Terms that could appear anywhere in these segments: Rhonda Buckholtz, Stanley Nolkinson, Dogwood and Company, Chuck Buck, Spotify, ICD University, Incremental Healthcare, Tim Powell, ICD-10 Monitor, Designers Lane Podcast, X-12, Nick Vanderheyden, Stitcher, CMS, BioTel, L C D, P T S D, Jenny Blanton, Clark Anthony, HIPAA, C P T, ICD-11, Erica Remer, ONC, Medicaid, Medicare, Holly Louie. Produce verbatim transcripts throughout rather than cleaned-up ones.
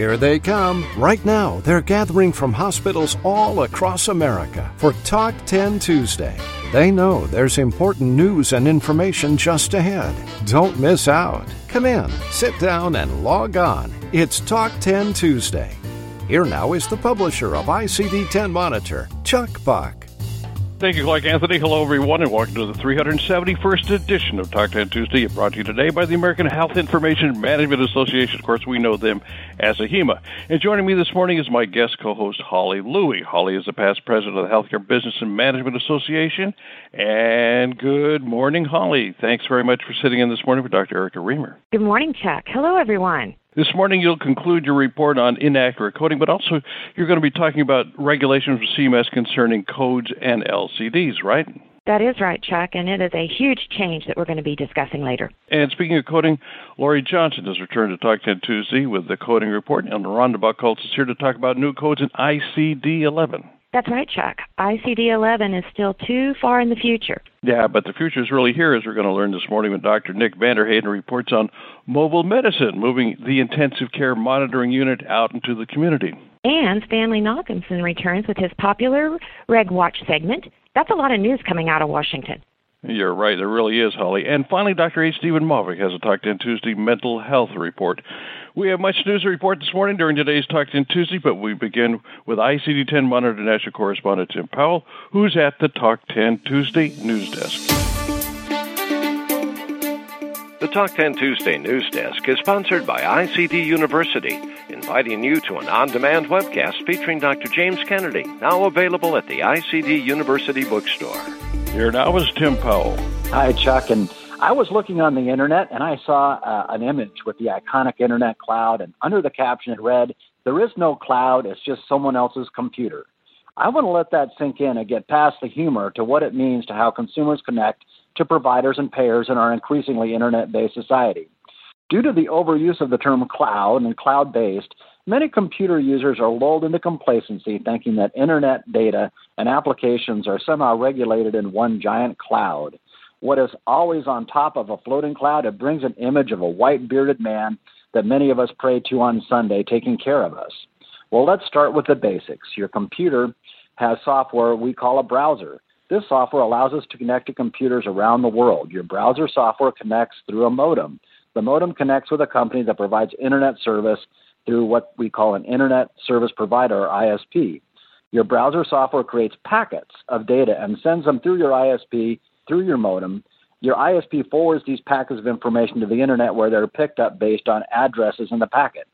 Here they come. Right now, they're gathering from hospitals all across America for Talk ten Tuesday. They know there's important news and information just ahead. Don't miss out. Come in, sit down, and log on. It's Talk ten Tuesday. Here now is the publisher of I C D ten Monitor, Chuck Buck. Thank you, Clark Anthony. Hello, everyone, and welcome to the three hundred seventy-first edition of Talk ten Tuesday, brought to you today by the American Health Information Management Association. Of course, we know them as AHIMA. And joining me this morning is my guest co-host, Holly Louie. Holly is the past president of the Healthcare Business and Management Association. And good morning, Holly. Thanks very much for sitting in this morning for Doctor Erica Remer. Good morning, Chuck. Hello, everyone. This morning, you'll conclude your report on inaccurate coding, but also you're going to be talking about regulations from C M S concerning codes and L C Ds, right? That is right, Chuck, and it is a huge change that we're going to be discussing later. And speaking of coding, Lori Johnson has returned to Talk ten Tuesday with the coding report, and Rhonda Buckholtz is here to talk about new codes in I C D eleven. That's right, Chuck. I C D eleven is still too far in the future. Yeah, but the future is really here, as we're going to learn this morning when Doctor Nick Vanderheyden reports on mobile medicine, moving the intensive care monitoring unit out into the community. And Stanley Nolkinson returns with his popular Reg Watch segment. That's a lot of news coming out of Washington. You're right. There really is, Holly. And finally, Doctor H. Stephen Moffic has a Talk ten Tuesday mental health report. We have much news to report this morning during today's Talk ten Tuesday, but we begin with I C D ten Monitor National Correspondent Tim Powell, who's at the Talk ten Tuesday News Desk. The Talk ten Tuesday News Desk is sponsored by I C D University, inviting you to an on-demand webcast featuring Doctor James Kennedy, now available at the I C D University bookstore. Here now is Tim Powell. Hi, Chuck. And I was looking on the internet, and I saw uh, an image with the iconic internet cloud, and under the caption it read, "There is no cloud, it's just someone else's computer." I want to let that sink in and get past the humor to what it means to how consumers connect to providers and payers in our increasingly internet-based society. Due to the overuse of the term cloud and cloud-based, many computer users are lulled into complacency, thinking that internet data and applications are somehow regulated in one giant cloud. What is always on top of a floating cloud, it brings an image of a white-bearded man that many of us pray to on Sunday taking care of us. Well, let's start with the basics. Your computer has software we call a browser. This software allows us to connect to computers around the world. Your browser software connects through a modem. The modem connects with a company that provides internet service through what we call an internet service provider, or I S P. Your browser software creates packets of data and sends them through your I S P, through your modem. Your I S P forwards these packets of information to the internet, where they're picked up based on addresses in the packet.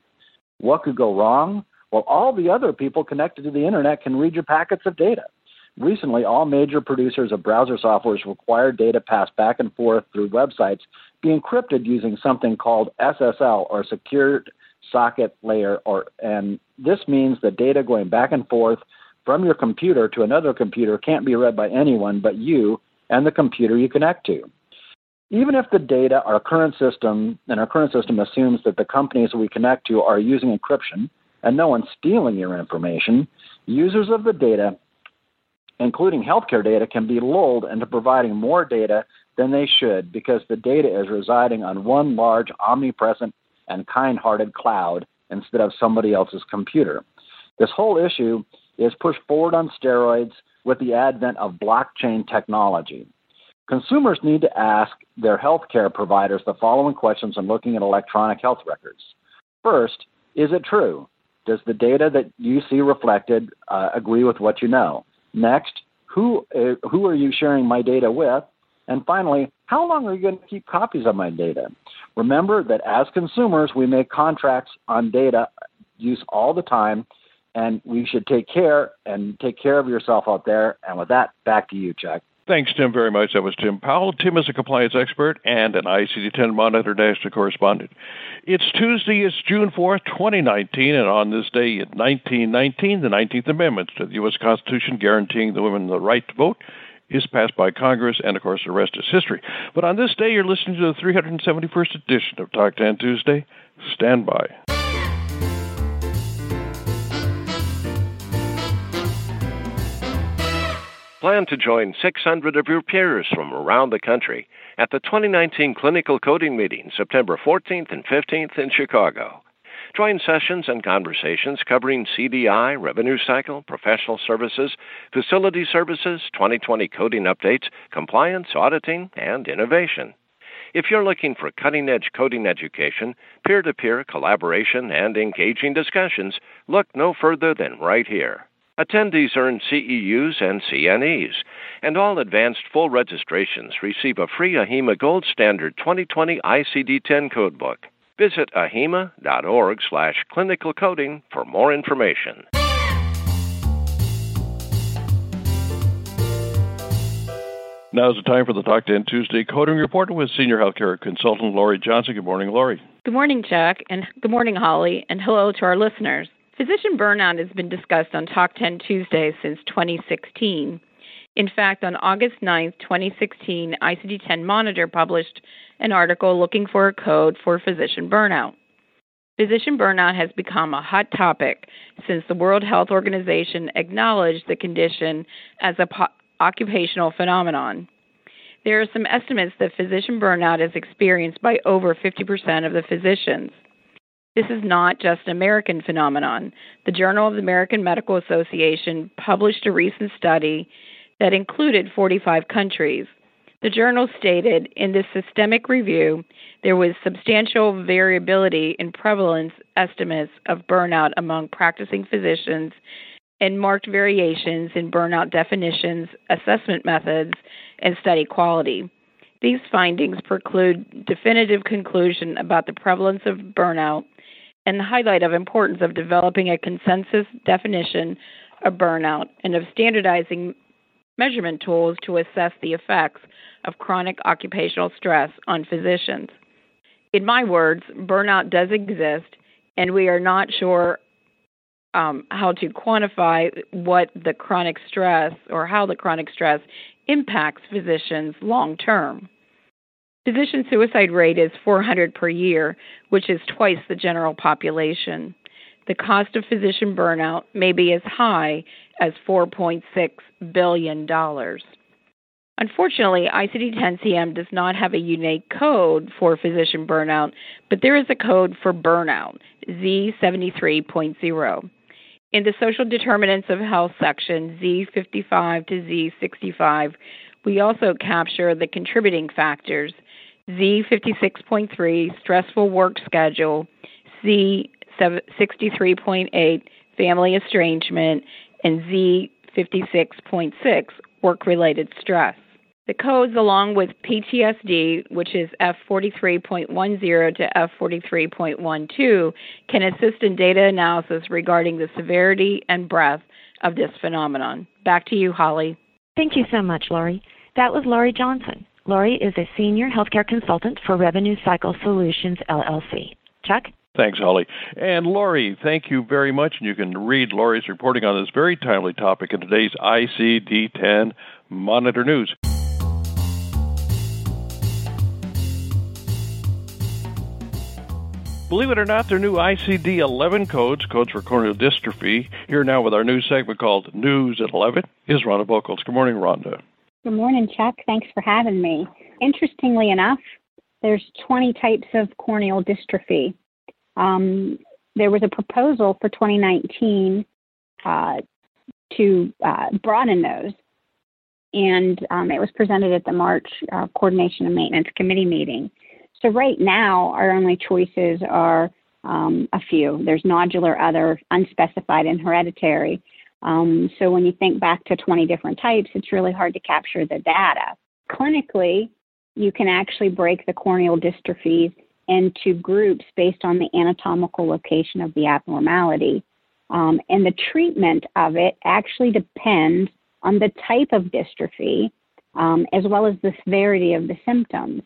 What could go wrong? Well, all the other people connected to the internet can read your packets of data. Recently, all major producers of browser softwares require data passed back and forth through websites be encrypted using something called S S L, or Secured Socket Layer, or and this means the data going back and forth from your computer to another computer can't be read by anyone but you and the computer you connect to. Even if the data our current system and our current system assumes that the companies we connect to are using encryption and no one's stealing your information, users of the data, including healthcare data, can be lulled into providing more data than they should because the data is residing on one large, omnipresent, and kind-hearted cloud instead of somebody else's computer. This whole issue is pushed forward on steroids with the advent of blockchain technology. Consumers need to ask their healthcare providers the following questions when looking at electronic health records. First, is it true? Does the data that you see reflected uh, agree with what you know? Next, who uh, who are you sharing my data with? And finally, how long are you going to keep copies of my data? Remember that as consumers, we make contracts on data use all the time, and we should take care and take care of yourself out there. And with that, back to you, Chuck. Thanks, Tim, very much. That was Tim Powell. Tim is a compliance expert and an I C D ten Monitor National Correspondent. It's Tuesday, it's June fourth, twenty nineteen, and on this day in nineteen nineteen, the nineteenth Amendment to the U S Constitution guaranteeing the women the right to vote is passed by Congress, and, of course, the rest is history. But on this day, you're listening to the three hundred seventy-first edition of Talk ten Tuesday. Stand by. Plan to join six hundred of your peers from around the country at the twenty nineteen Clinical Coding Meeting, September fourteenth and fifteenth in Chicago. Join sessions and conversations covering C D I, revenue cycle, professional services, facility services, twenty twenty coding updates, compliance, auditing, and innovation. If you're looking for cutting-edge coding education, peer-to-peer collaboration, and engaging discussions, look no further than right here. Attendees earn C E Us and C N Es, and all advanced full registrations receive a free AHIMA Gold Standard twenty twenty I C D ten Codebook. Visit ahima.org slash clinical coding for more information. Now is the time for the Talk to End Tuesday Coding Report with Senior Healthcare Consultant Lori Johnson. Good morning, Lori. Good morning, Chuck, and good morning, Holly, and hello to our listeners. Physician burnout has been discussed on Talk to End Tuesday since twenty sixteen. In fact, on August ninth, twenty sixteen, I C D ten Monitor published an article looking for a code for physician burnout. Physician burnout has become a hot topic since the World Health Organization acknowledged the condition as a po- occupational phenomenon. There are some estimates that physician burnout is experienced by over fifty percent of the physicians. This is not just an American phenomenon. The Journal of the American Medical Association published a recent study that included forty-five countries. The journal stated, in this systemic review, there was substantial variability in prevalence estimates of burnout among practicing physicians and marked variations in burnout definitions, assessment methods, and study quality. These findings preclude definitive conclusion about the prevalence of burnout and the highlight of importance of developing a consensus definition of burnout and of standardizing measurement tools to assess the effects of chronic occupational stress on physicians. In my words, burnout does exist, and we are not sure um, how to quantify what the chronic stress or how the chronic stress impacts physicians long term. Physician suicide rate is four hundred per year, which is twice the general population. The cost of physician burnout may be as high as four point six billion dollars. Unfortunately, I C D ten C M does not have a unique code for physician burnout, but there is a code for burnout, Z seventy-three point zero. In the Social Determinants of Health section, Z fifty-five to Z sixty-five, we also capture the contributing factors, Z fifty-six point three, stressful work schedule, Z sixty-three point eight, family estrangement, and Z fifty-six point six, work-related stress. The codes, along with P T S D, which is F forty-three point ten to F forty-three point twelve, can assist in data analysis regarding the severity and breadth of this phenomenon. Back to you, Holly. Thank you so much, Lori. That was Lori Johnson. Lori is a Senior Healthcare Consultant for Revenue Cycle Solutions, L L C. Chuck? Thanks, Holly. And Lori, thank you very much. And you can read Lori's reporting on this very timely topic in today's I C D ten Monitor News. Believe it or not, there are new I C D eleven codes, codes for corneal dystrophy. Here now with our new segment called News at eleven is Rhonda Buckholtz. Good morning, Rhonda. Good morning, Chuck. Thanks for having me. Interestingly enough, there's twenty types of corneal dystrophy. Um, there was a proposal for twenty nineteen uh, to uh, broaden those, and um, it was presented at the March uh, Coordination and Maintenance Committee meeting. So right now, our only choices are um, a few. There's nodular, other, unspecified, and hereditary. Um, so when you think back to twenty different types, it's really hard to capture the data. Clinically, you can actually break the corneal dystrophies into groups based on the anatomical location of the abnormality. Um, and the treatment of it actually depends on the type of dystrophy um, as well as the severity of the symptoms.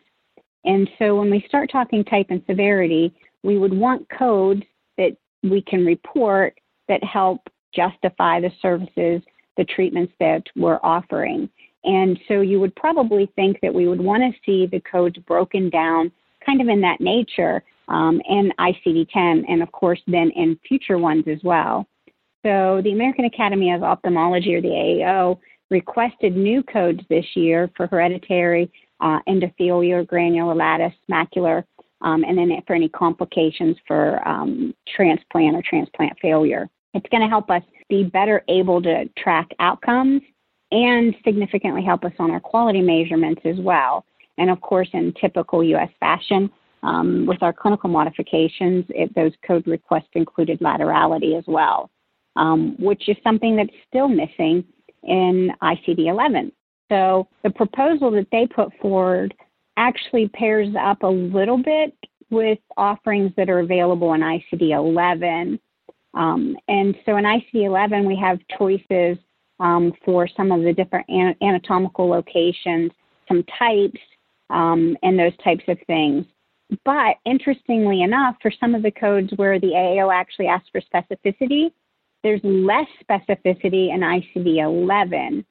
And so when we start talking type and severity, we would want codes that we can report that help justify the services, the treatments that we're offering. And so you would probably think that we would want to see the codes broken down kind of in that nature um, in I C D ten and, of course, then in future ones as well. So the American Academy of Ophthalmology, or the A A O, requested new codes this year for hereditary uh, endothelial, granulomatosis, macular um, and then for any complications for um, transplant or transplant failure. It's going to help us be better able to track outcomes and significantly help us on our quality measurements as well. And of course, in typical U S fashion, um, with our clinical modifications, it, those code requests included laterality as well, um, which is something that's still missing in I C D eleven. So the proposal that they put forward actually pairs up a little bit with offerings that are available in I C D eleven. Um, and so in I C D eleven, we have choices um, for some of the different an- anatomical locations, some types, um, and those types of things. But interestingly enough, for some of the codes where the A A O actually asks for specificity, there's less specificity in I C D eleven.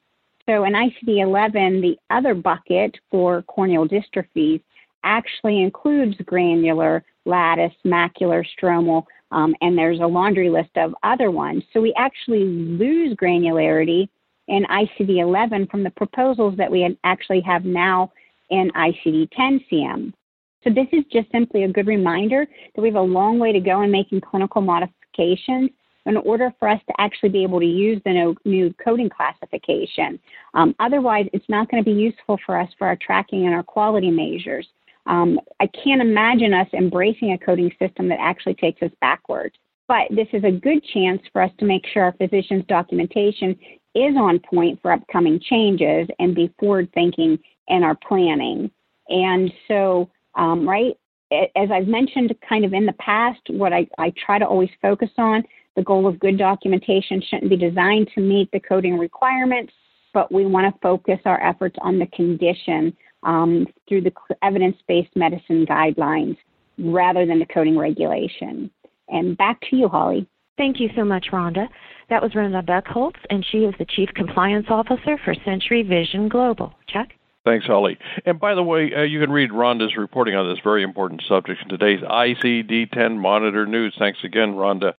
So in I C D eleven, the other bucket for corneal dystrophies actually includes granular, lattice, macular, stromal, um, and there's a laundry list of other ones. So we actually lose granularity in I C D eleven from the proposals that we actually have now in I C D ten C M. So this is just simply a good reminder that we have a long way to go in making clinical modifications in order for us to actually be able to use the no, new coding classification. Um, otherwise, it's not going to be useful for us for our tracking and our quality measures. Um, I can't imagine us embracing a coding system that actually takes us backwards. But this is a good chance for us to make sure our physicians' documentation is on point for upcoming changes and be forward-thinking in our planning. And so, um, right, as I've mentioned kind of in the past, what I, I try to always focus on, the goal of good documentation shouldn't be designed to meet the coding requirements, but we want to focus our efforts on the condition um, through the evidence-based medicine guidelines rather than the coding regulation. And back to you, Holly. Thank you so much, Rhonda. That was Rhonda Buckholtz, and she is the Chief Compliance Officer for Century Vision Global. Chuck? Thanks, Holly. And by the way, uh, you can read Rhonda's reporting on this very important subject in today's I C D ten Monitor News. Thanks again, Rhonda.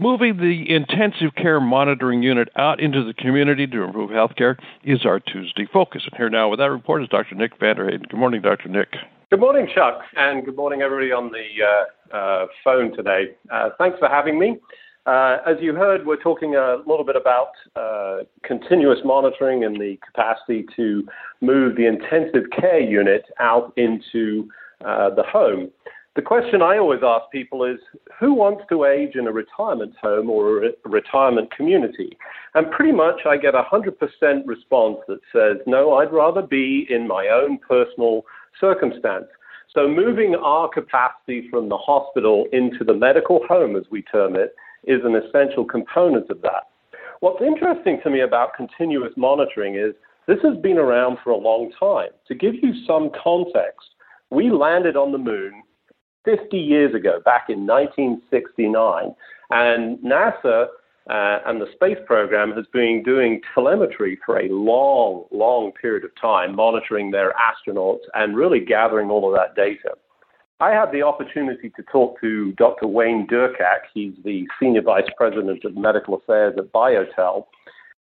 Moving the intensive care monitoring unit out into the community to improve healthcare is our Tuesday focus. And here now with that report is Doctor Nick Vanderheyden. Good morning, Doctor Nick. Good morning, Chuck, and good morning, everybody on the uh, uh, phone today. Uh, thanks for having me. Uh, as you heard, we're talking a little bit about uh, continuous monitoring and the capacity to move the intensive care unit out into uh, the home. The question I always ask people is, who wants to age in a retirement home or a retirement community? And pretty much I get a one hundred percent response that says, no, I'd rather be in my own personal circumstance. So moving our capacity from the hospital into the medical home, as we term it, is an essential component of that. What's interesting to me about continuous monitoring is this has been around for a long time. To give you some context, we landed on the moon fifty years ago, back in nineteen sixty-nine, and NASA uh, and the space program has been doing telemetry for a long, long period of time, monitoring their astronauts and really gathering all of that data. I had the opportunity to talk to Doctor Wayne Durkak. He's the Senior Vice President of Medical Affairs at BioTel,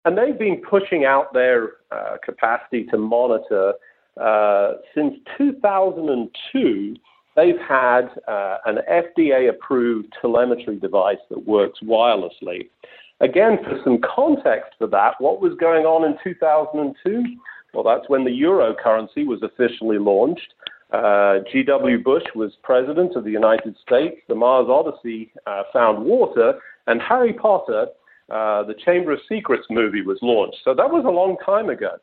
and they've been pushing out their uh, capacity to monitor uh, since two thousand two. They've had uh, an F D A-approved telemetry device that works wirelessly. Again, for some context for that, what was going on in two thousand two? Well, that's when the euro currency was officially launched. Uh, G W Bush was president of the United States. The Mars Odyssey uh, found water, and Harry Potter, uh, the Chamber of Secrets movie, was launched. So that was a long time ago.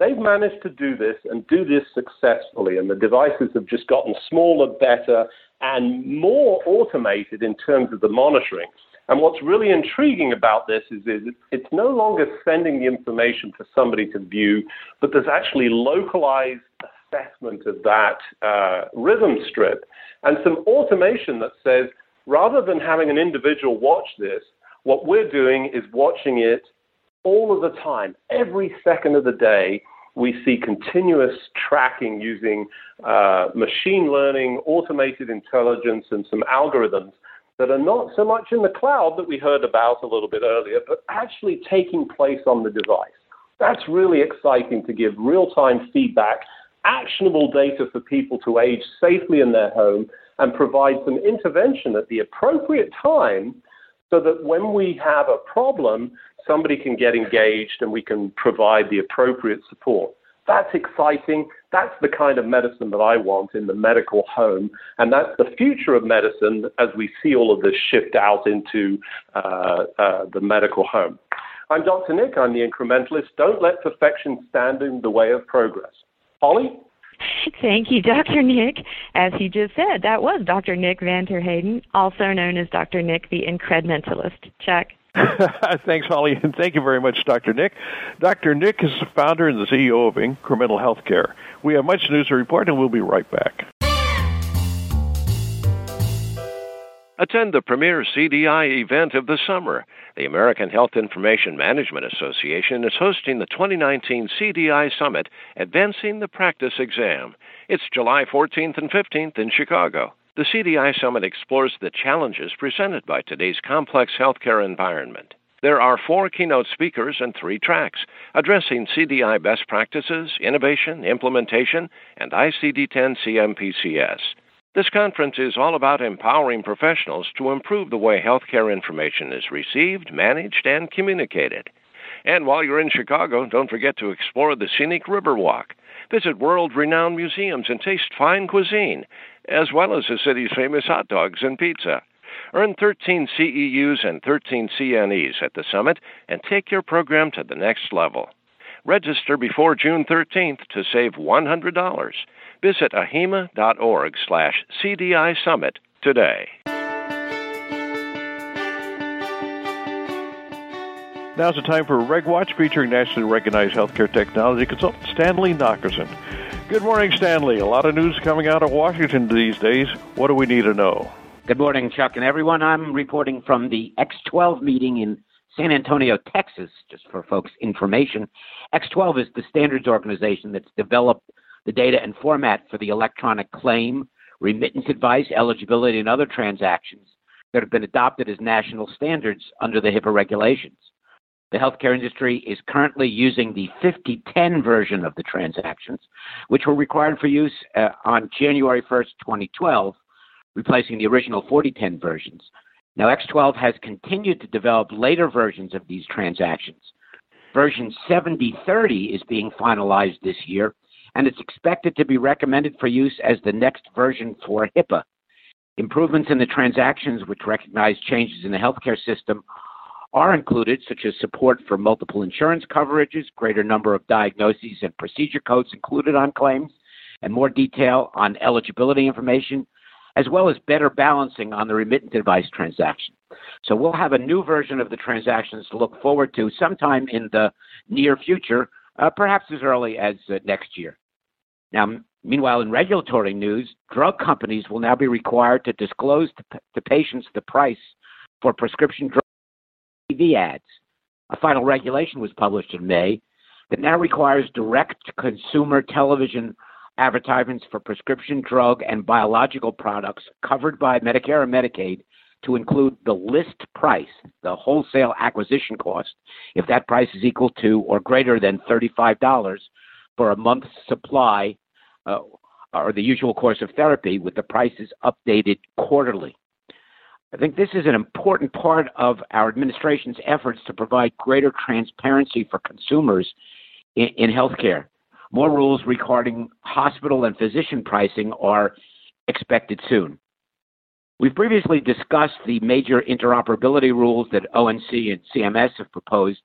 They've managed to do this and do this successfully, and the devices have just gotten smaller, better, and more automated in terms of the monitoring. And what's really intriguing about this is, is it's no longer sending the information for somebody to view, but there's actually localized assessment of that uh, rhythm strip and some automation that says, rather than having an individual watch this, what we're doing is watching it all of the time. Every second of the day, we see continuous tracking using uh, machine learning, automated intelligence, and some algorithms that are not so much in the cloud that we heard about a little bit earlier, but actually taking place on the device. That's really exciting, to give real-time feedback, actionable data for people to age safely in their home, and provide some intervention at the appropriate time so that when we have a problem, somebody can get engaged and we can provide the appropriate support. That's exciting. That's the kind of medicine that I want in the medical home. And that's the future of medicine as we see all of this shift out into uh, uh, the medical home. I'm Doctor Nick. I'm the incrementalist. Don't let perfection stand in the way of progress. Holly? Thank you, Doctor Nick. As he just said, that was Doctor Nick Vanderheyden, also known as Doctor Nick the Incrementalist. Chuck? Thanks, Holly, and thank you very much, Doctor Nick. Doctor Nick is the founder and the C E O of Incremental Healthcare. We have much news to report, and we'll be right back. Attend the premier C D I event of the summer. The American Health Information Management Association is hosting the twenty nineteen C D I Summit, Advancing the Practice Exam. It's July fourteenth and fifteenth in Chicago. The C D I Summit explores the challenges presented by today's complex healthcare environment. There are four keynote speakers and three tracks addressing C D I best practices, innovation, implementation, and I C D ten C M P C S. This conference is all about empowering professionals to improve the way healthcare information is received, managed, and communicated. And while you're in Chicago, don't forget to explore the scenic Riverwalk. Visit world-renowned museums and taste fine cuisine, as well as the city's famous hot dogs and pizza. Earn thirteen C E Us and thirteen C N Es at the summit and take your program to the next level. Register before June thirteenth to save one hundred dollars. Visit ahima.org slash CDI Summit today. Now's the time for Reg Watch, featuring nationally recognized healthcare technology consultant Stanley Nolkinson. Good morning, Stanley. A lot of news coming out of Washington these days. What do we need to know? Good morning, Chuck and everyone. I'm reporting from the X twelve meeting in San Antonio, Texas, just for folks' information. X twelve is the standards organization that's developed the data and format for the electronic claim, remittance advice, eligibility, and other transactions that have been adopted as national standards under the HIPAA regulations. The healthcare industry is currently using the fifty ten version of the transactions, which were required for use uh, on January first, twenty twelve, replacing the original forty ten versions. Now, X twelve has continued to develop later versions of these transactions. Version seventy thirty is being finalized this year, and it's expected to be recommended for use as the next version for HIPAA. Improvements in the transactions, which recognize changes in the healthcare system, are included, such as support for multiple insurance coverages, greater number of diagnoses and procedure codes included on claims, and more detail on eligibility information, as well as better balancing on the remittance advice transaction. So we'll have a new version of the transactions to look forward to sometime in the near future, uh, perhaps as early as uh, next year. Now, meanwhile, in regulatory news, drug companies will now be required to disclose to, to patients the price for prescription drugs in T V ads. A final regulation was published in May that now requires direct consumer television advertisements for prescription drug and biological products covered by Medicare and Medicaid to include the list price, the wholesale acquisition cost, if that price is equal to or greater than thirty-five dollars for a month's supply uh, or the usual course of therapy, with the prices updated quarterly. I think this is an important part of our administration's efforts to provide greater transparency for consumers in, in healthcare. More rules regarding hospital and physician pricing are expected soon. We've previously discussed the major interoperability rules that O N C and C M S have proposed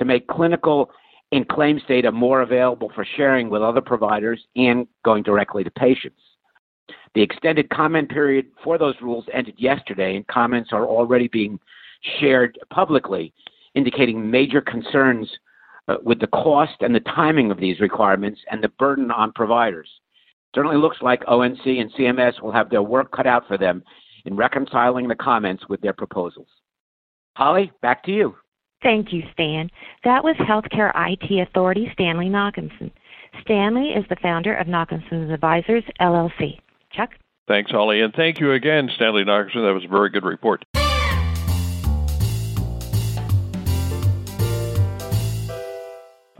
to make clinical and claims data more available for sharing with other providers and going directly to patients. The extended comment period for those rules ended yesterday, and comments are already being shared publicly, indicating major concerns Uh, with the cost and the timing of these requirements and the burden on providers. Certainly looks like O N C and C M S will have their work cut out for them in reconciling the comments with their proposals. Holly, back to you. Thank you, Stan. That was Healthcare I T Authority Stanley Nolkinson. Stanley is the founder of Nolkinson's Advisors, L L C. Chuck? Thanks, Holly, and thank you again, Stanley Nolkinson. That was a very good report.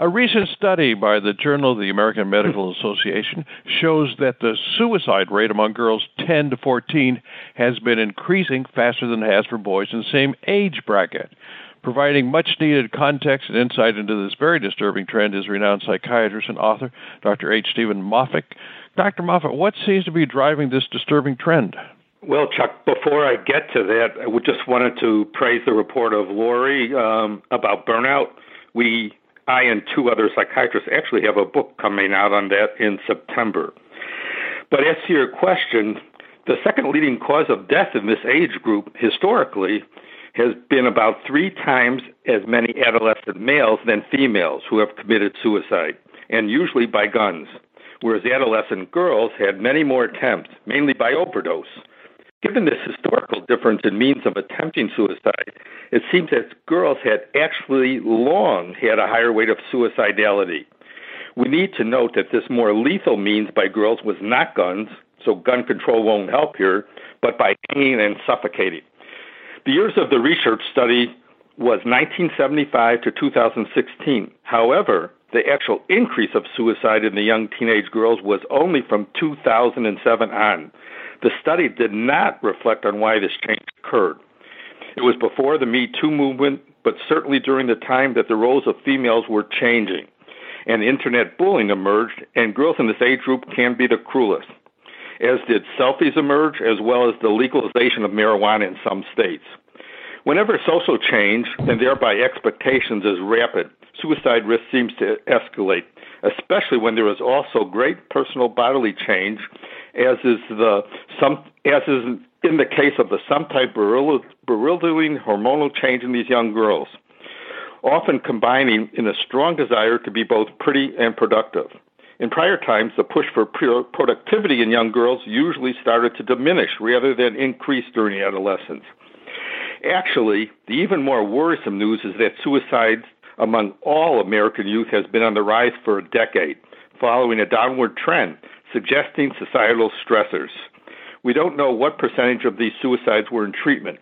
A recent study by the Journal of the American Medical Association shows that the suicide rate among girls ten to fourteen has been increasing faster than it has for boys in the same age bracket. Providing much-needed context and insight into this very disturbing trend is renowned psychiatrist and author, Doctor H. Stephen Moffic. Doctor Moffic, what seems to be driving this disturbing trend? Well, Chuck, before I get to that, I just wanted to praise the report of Lori um, about burnout. We, I and two other psychiatrists actually have a book coming out on that in September. But as to your question, the second leading cause of death in this age group historically has been about three times as many adolescent males than females who have committed suicide, and usually by guns, whereas adolescent girls had many more attempts, mainly by overdose. Given this historical difference in means of attempting suicide, it seems that girls had actually long had a higher rate of suicidality. We need to note that this more lethal means by girls was not guns, so gun control won't help here, but by hanging and suffocating. The years of the research study was nineteen seventy-five to two thousand sixteen. However, the actual increase of suicide in the young teenage girls was only from two thousand seven on. The study did not reflect on why this change occurred. It was before the Me Too movement, but certainly during the time that the roles of females were changing, and internet bullying emerged, and girls in this age group can be the cruelest, as did selfies emerge, as well as the legalization of marijuana in some states. Whenever social change, and thereby expectations, is rapid, suicide risk seems to escalate, especially when there is also great personal bodily change, as is the some as is in the case of the sometimes belittling hormonal change in these young girls, often combining in a strong desire to be both pretty and productive. In prior times, the push for productivity in young girls usually started to diminish rather than increase during adolescence. Actually, the even more worrisome news is that suicide among all American youth has been on the rise for a decade, following a downward trend, suggesting societal stressors. We don't know what percentage of these suicides were in treatment.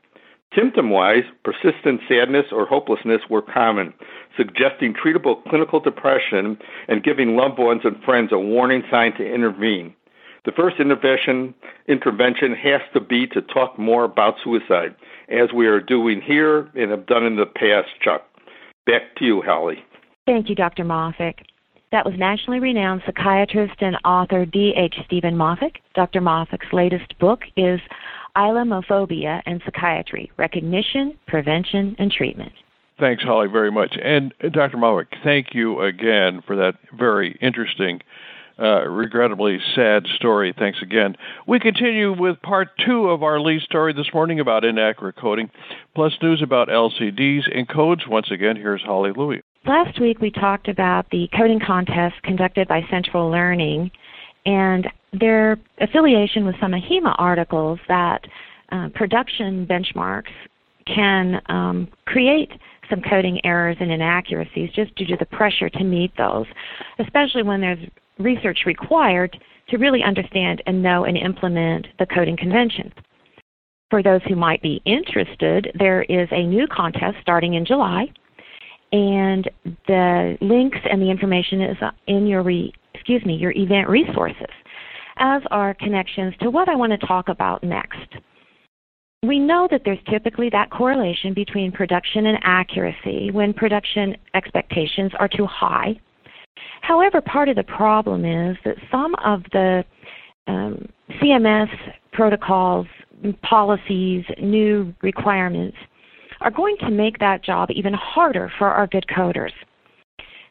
Symptom-wise, persistent sadness or hopelessness were common, suggesting treatable clinical depression and giving loved ones and friends a warning sign to intervene. The first intervention intervention has to be to talk more about suicide, as we are doing here and have done in the past, Chuck. Back to you, Holly. Thank you, Doctor Moffic. That was nationally renowned psychiatrist and author D H Stephen Moffic. Doctor Moffic's latest book is Islamophobia and Psychiatry, Recognition, Prevention, and Treatment. Thanks, Holly, very much. And Doctor Moffic, thank you again for that very interesting, uh, regrettably sad story. Thanks again. We continue with part two of our lead story this morning about inaccurate coding, plus news about L C Ds and codes. Once again, here's Holly Louie. Last week, we talked about the coding contest conducted by Central Learning and their affiliation with some AHIMA articles that uh, production benchmarks can um, create some coding errors and inaccuracies just due to the pressure to meet those, especially when there's research required to really understand and know and implement the coding conventions. For those who might be interested, there is a new contest starting in July. And the links and the information is in your re, excuse me, your event resources, as are connections to what I want to talk about next. We know that there's typically that correlation between production and accuracy when production expectations are too high. However, part of the problem is that some of the um, C M S protocols, policies, new requirements are going to make that job even harder for our good coders.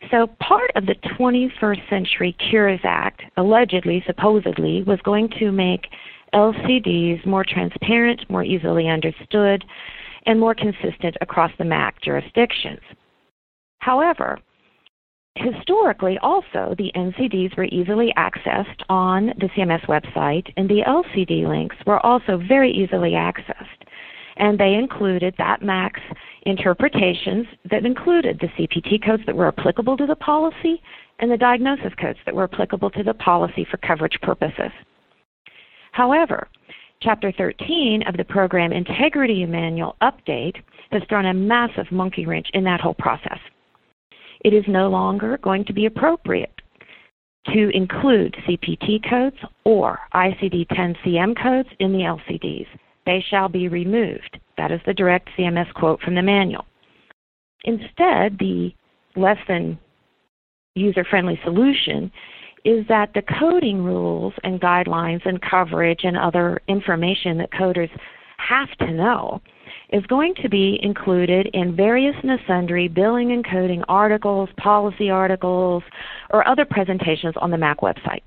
So part of the twenty-first century Cures Act, allegedly, supposedly, was going to make L C Ds more transparent, more easily understood, and more consistent across the M A C jurisdictions. However, historically also, the N C Ds were easily accessed on the C M S website, and the L C D links were also very easily accessed. And they included that M A C's interpretations that included the C P T codes that were applicable to the policy and the diagnosis codes that were applicable to the policy for coverage purposes. However, Chapter thirteen of the Program Integrity Manual update has thrown a massive monkey wrench in that whole process. it is no longer going to be appropriate to include C P T codes or I C D ten C M codes in the L C Ds. They shall be removed. That is the direct C M S quote from the manual. Instead, the less than user-friendly solution is that the coding rules and guidelines and coverage and other information that coders have to know is going to be included in various and sundry billing and coding articles, policy articles, or other presentations on the M A C website.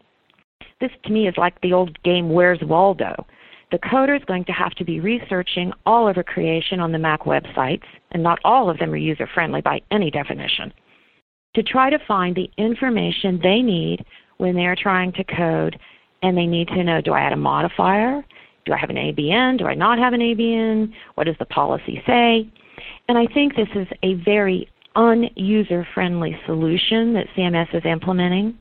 This to me is like the old game Where's Waldo? The coder is going to have to be researching all of her creation on the M A C websites, and not all of them are user-friendly by any definition, to try to find the information they need when they are trying to code, and they need to know, do I add a modifier? Do I have an A B N? Do I not have an A B N? What does the policy say? And I think this is a very un-user-friendly solution that C M S is implementing.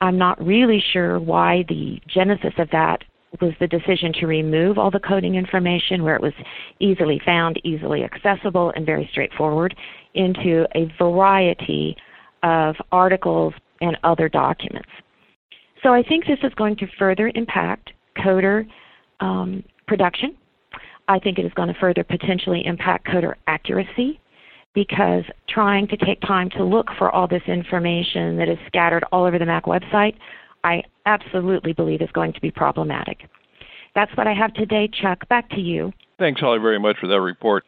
I'm not really sure why the genesis of that was the decision to remove all the coding information where it was easily found, easily accessible, and very straightforward into a variety of articles and other documents. So I think this is going to further impact coder um, production. I think it is going to further potentially impact coder accuracy, because trying to take time to look for all this information that is scattered all over the M A C website, I absolutely believe is going to be problematic. That's what I have today, Chuck. Back to you. Thanks, Holly, very much for that report.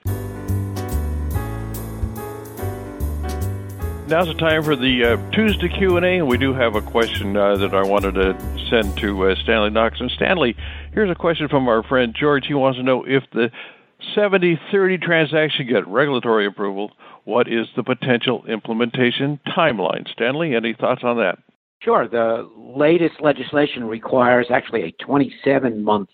Now's the time for the uh, Tuesday Q and A. We do have a question uh, that I wanted to send to uh, Stanley Nolkinson. Stanley, here's a question from our friend George. He wants to know if the seventy thirty transaction get regulatory approval, what is the potential implementation timeline? Stanley, any thoughts on that? Sure. The latest legislation requires actually a twenty-seven month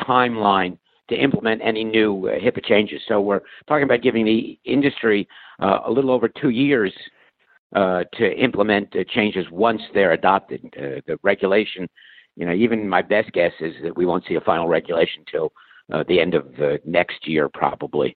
timeline to implement any new uh, HIPAA changes. So we're talking about giving the industry uh, a little over two years uh, to implement uh, changes once they're adopted. Uh, the regulation, you know, even my best guess is that we won't see a final regulation till uh, the end of uh, next year, probably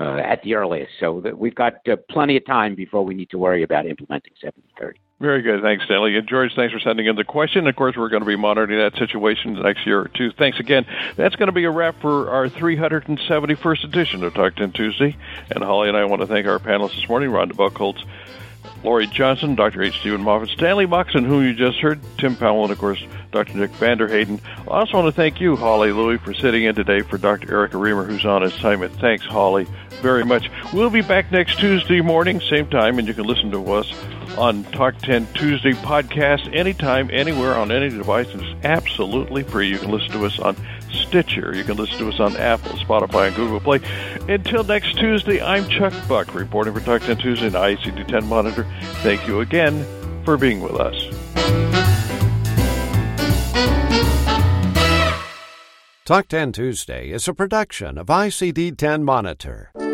uh, at the earliest. So that we've got uh, plenty of time before we need to worry about implementing seventy thirty. Very good. Thanks, Stanley. And George, thanks for sending in the question. Of course, we're going to be monitoring that situation the next year or two. Thanks again. That's going to be a wrap for our three hundred seventy-first edition of Talk ten Tuesday. And Holly and I want to thank our panelists this morning, Rhonda Buckholtz, Lori Johnson, Doctor H. Stephen Moffic, Stanley Moxon, whom you just heard, Tim Powell, and, of course, Doctor Nick Vanderheyden. I also want to thank you, Holly Louie, for sitting in today for Doctor Erica Remer, who's on assignment. Thanks, Holly, very much. We'll be back next Tuesday morning, same time, and you can listen to us on Talk ten Tuesday podcast anytime, anywhere, on any device. It's absolutely free. You can listen to us on Stitcher. You can listen to us on Apple, Spotify, and Google Play. Until next Tuesday, I'm Chuck Buck, reporting for Talk ten Tuesday and I C D ten Monitor. Thank you again for being with us. Talk ten Tuesday is a production of I C D ten Monitor.